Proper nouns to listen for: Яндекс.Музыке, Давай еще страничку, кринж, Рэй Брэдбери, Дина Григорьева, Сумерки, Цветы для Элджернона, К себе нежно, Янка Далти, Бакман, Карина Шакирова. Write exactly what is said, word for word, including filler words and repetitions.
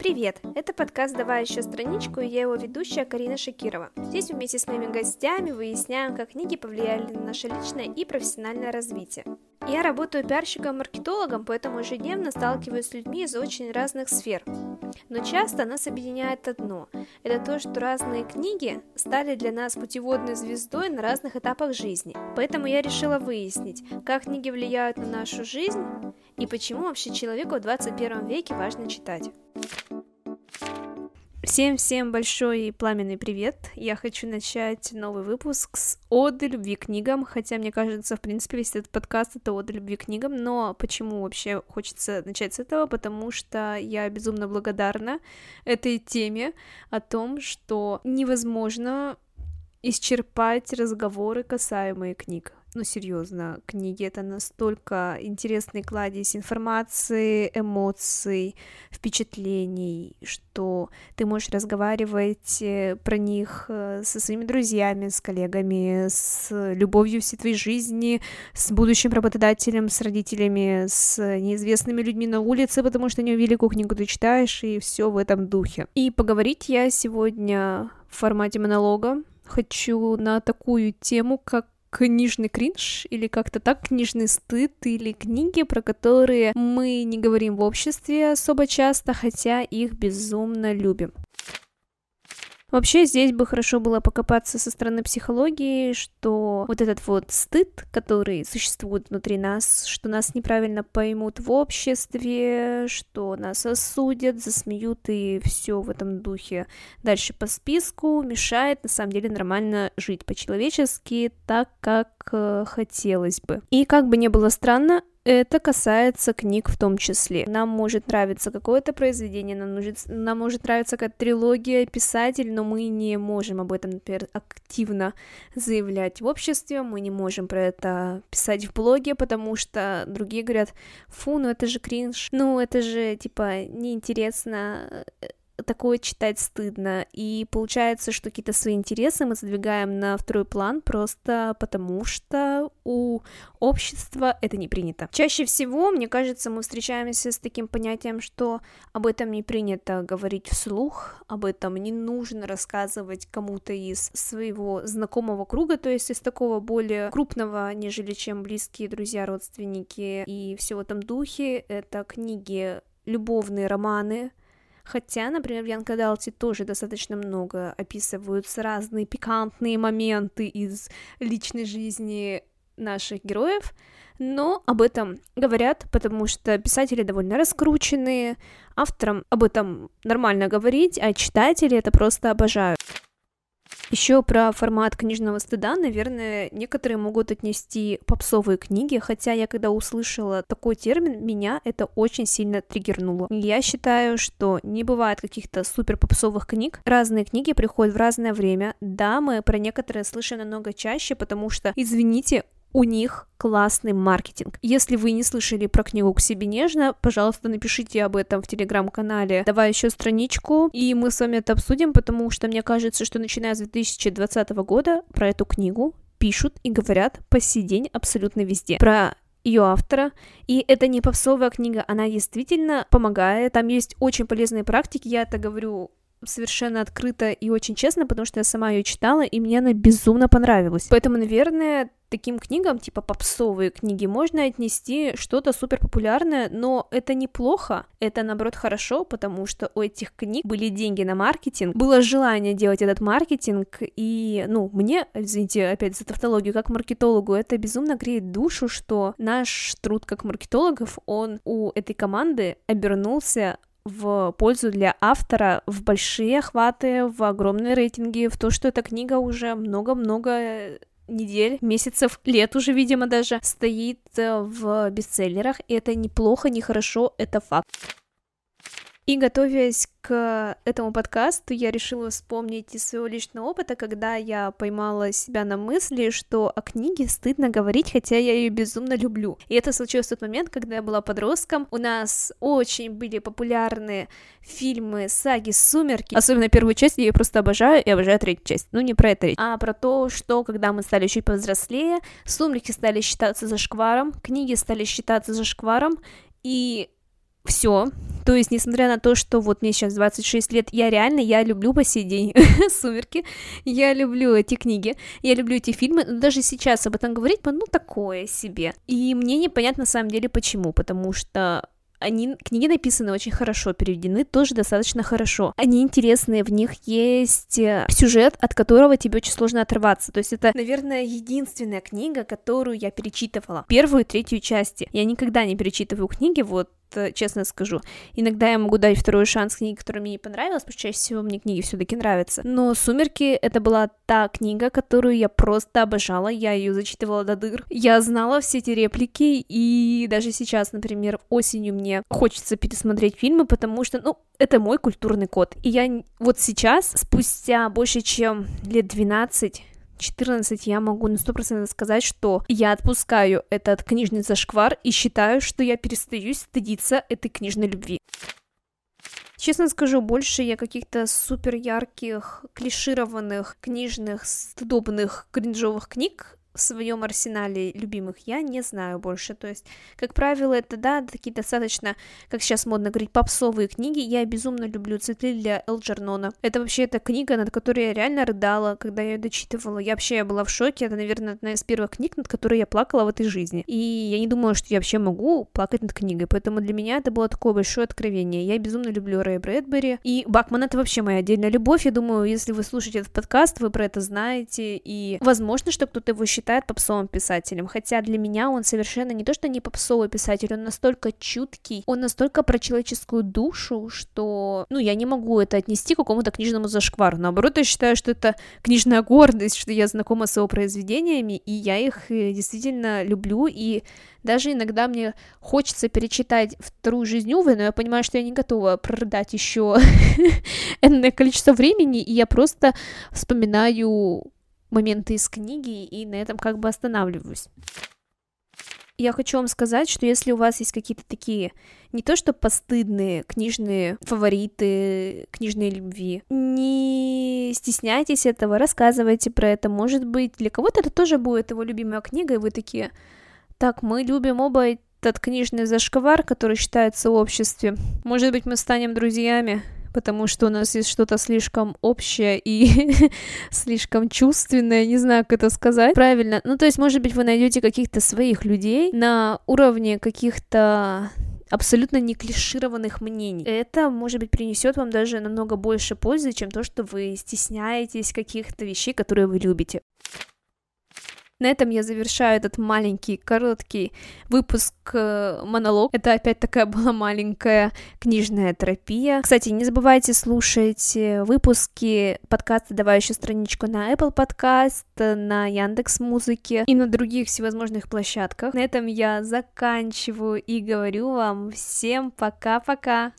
Привет! Это подкаст «Давай еще страничку», и я его ведущая Карина Шакирова. Здесь вместе с моими гостями выясняем, как книги повлияли на наше личное и профессиональное развитие. Я работаю пиарщиком-маркетологом, поэтому ежедневно сталкиваюсь с людьми из очень разных сфер. Но часто нас объединяет одно – это то, что разные книги стали для нас путеводной звездой на разных этапах жизни. Поэтому я решила выяснить, как книги влияют на нашу жизнь и почему вообще человеку в двадцать первом веке важно читать. Всем-всем большой и пламенный привет! Я хочу начать новый выпуск с «Оды любви к книгам», хотя, мне кажется, в принципе, весь этот подкаст — это «Оды любви к книгам», но почему вообще хочется начать с этого? Потому что я безумно благодарна этой теме о том, что невозможно исчерпать разговоры, касаемые книг. Ну, серьезно, книги — это настолько интересный кладезь информации, эмоций, впечатлений, что ты можешь разговаривать про них со своими друзьями, с коллегами, с любовью всей твоей жизни, с будущим работодателем, с родителями, с неизвестными людьми на улице, потому что не великую книгу ты читаешь, и все в этом духе. И поговорить я сегодня в формате монолога хочу на такую тему, как книжный кринж, или как-то так, книжный стыд, или книги, про которые мы не говорим в обществе особо часто, хотя их безумно любим. Вообще, здесь бы хорошо было покопаться со стороны психологии, что вот этот вот стыд, который существует внутри нас, что нас неправильно поймут в обществе, что нас осудят, засмеют и все в этом духе дальше по списку, мешает на самом деле нормально жить по-человечески, так, как э, хотелось бы. И как бы ни было странно, это касается книг в том числе. Нам может нравиться какое-то произведение, нам, нужен, нам может нравиться какая-то трилогия, писатель, но мы не можем об этом, например, активно заявлять в обществе, мы не можем про это писать в блоге, потому что другие говорят: фу, ну это же кринж, ну это же, типа, неинтересно, такое читать стыдно. И получается, что какие-то свои интересы мы задвигаем на второй план просто потому, что у общества это не принято. Чаще всего, мне кажется, мы встречаемся с таким понятием, что об этом не принято говорить вслух, об этом не нужно рассказывать кому-то из своего знакомого круга, то есть из такого более крупного, нежели чем близкие друзья, родственники и все в этом духе. Это книги, любовные романы. Хотя, например, в Янка Далти тоже достаточно много описываются разные пикантные моменты из личной жизни наших героев, но об этом говорят, потому что писатели довольно раскрученные, авторам об этом нормально говорить, а читатели это просто обожают. Еще про формат книжного стыда, наверное, некоторые могут отнести попсовые книги, хотя я, когда услышала такой термин, меня это очень сильно триггернуло. Я считаю, что не бывает каких-то супер попсовых книг, разные книги приходят в разное время, да, мы про некоторые слышим намного чаще, потому что, извините, у них классный маркетинг. Если вы не слышали про книгу «К себе нежно», пожалуйста, напишите об этом в телеграм-канале «Давай еще страничку», и мы с вами это обсудим, потому что мне кажется, что начиная с две тысячи двадцатого года про эту книгу пишут и говорят по сей день абсолютно везде. Про ее автора, и это не попсовая книга, она действительно помогает, там есть очень полезные практики, я это говорю совершенно открыто и очень честно, потому что я сама ее читала, и мне она безумно понравилась. Поэтому, наверное, таким книгам, типа попсовые книги, можно отнести что-то суперпопулярное, но это неплохо, это, наоборот, хорошо, потому что у этих книг были деньги на маркетинг, было желание делать этот маркетинг, и, ну, мне, извините, опять за тавтологию, как маркетологу, это безумно греет душу, что наш труд как маркетологов, он у этой команды обернулся в пользу для автора, в большие охваты, в огромные рейтинги, в то, что эта книга уже много-много недель, месяцев, лет уже, видимо, даже стоит в бестселлерах, и это неплохо, нехорошо, это факт. И готовясь к этому подкасту, я решила вспомнить из своего личного опыта, когда я поймала себя на мысли, что о книге стыдно говорить, хотя я ее безумно люблю. И это случилось в тот момент, когда я была подростком. У нас очень были популярны фильмы, саги, «Сумерки». Особенно первую часть, я ее просто обожаю, и обожаю третью часть. Ну, не про это речь, а про то, что когда мы стали чуть повзрослее, «Сумерки» стали считаться зашкваром, книги стали считаться зашкваром, и все. То есть, несмотря на то, что вот мне сейчас двадцать шесть лет, я реально, я люблю по сей день «Сумерки», я люблю эти книги, я люблю эти фильмы, даже сейчас об этом говорить, ну, такое себе. И мне непонятно, на самом деле, почему, потому что они, книги написаны очень хорошо, переведены тоже достаточно хорошо. Они интересные, в них есть сюжет, от которого тебе очень сложно оторваться. То есть это, наверное, единственная книга, которую я перечитывала. Первую и третью части. Я никогда не перечитываю книги, вот честно скажу. Иногда я могу дать второй шанс книге, которая мне не понравилась, потому что чаще всего мне книги все-таки нравятся. Но «Сумерки» — это была та книга, которую я просто обожала, я ее зачитывала до дыр. Я знала все эти реплики, и даже сейчас, например, осенью мне хочется пересмотреть фильмы, потому что, ну, это мой культурный код. И я вот сейчас, спустя больше чем лет двенадцать четырнадцать, я могу на сто процентов сказать, что я отпускаю этот книжный зашквар и считаю, что я перестаю стыдиться этой книжной любви. Честно скажу, больше я каких-то супер ярких, клишированных, книжных, стыдобных, кринжовых книг в своем арсенале любимых я не знаю больше. То есть, как правило, это, да, такие достаточно, как сейчас модно говорить, попсовые книги. Я безумно люблю «Цветы для Элджернона». Это вообще эта книга, над которой я реально рыдала, когда я ее дочитывала. Я вообще я была в шоке. Это, наверное, одна из первых книг, над которой я плакала в этой жизни. И я не думала, что я вообще могу плакать над книгой. Поэтому для меня это было такое большое откровение. Я безумно люблю Рэя Брэдбери. И Бакман — это вообще моя отдельная любовь. Я думаю, если вы слушаете этот подкаст, вы про это знаете. И возможно, что кто-то его считает считает попсовым писателем, хотя для меня он совершенно не то, что не попсовый писатель, он настолько чуткий, он настолько про человеческую душу, что, ну, я не могу это отнести к какому-то книжному зашквару, наоборот, я считаю, что это книжная гордость, что я знакома с его произведениями, и я их действительно люблю, и даже иногда мне хочется перечитать вторую жизнь Увы, но я понимаю, что я не готова прорыдать еще энное количество времени, и я просто вспоминаю моменты из книги, и на этом как бы останавливаюсь. Я хочу вам сказать, что если у вас есть какие-то такие, не то что постыдные книжные фавориты, книжные любви, не стесняйтесь этого, рассказывайте про это, может быть, для кого-то это тоже будет его любимая книга, и вы такие: так, мы любим оба этот книжный зашквар, который считается в обществе, может быть, мы станем друзьями, потому что у нас есть что-то слишком общее и слишком чувственное, не знаю, как это сказать правильно. Ну, то есть, может быть, вы найдете каких-то своих людей на уровне каких-то абсолютно не клишированных мнений. Это, может быть, принесет вам даже намного больше пользы, чем то, что вы стесняетесь каких-то вещей, которые вы любите. На этом я завершаю этот маленький, короткий выпуск-монолог. Это опять такая была маленькая книжная терапия. Кстати, не забывайте слушать выпуски подкаста «Давай еще страничку» на Apple Podcast, на Яндекс.Музыке и на других всевозможных площадках. На этом я заканчиваю и говорю вам всем пока-пока!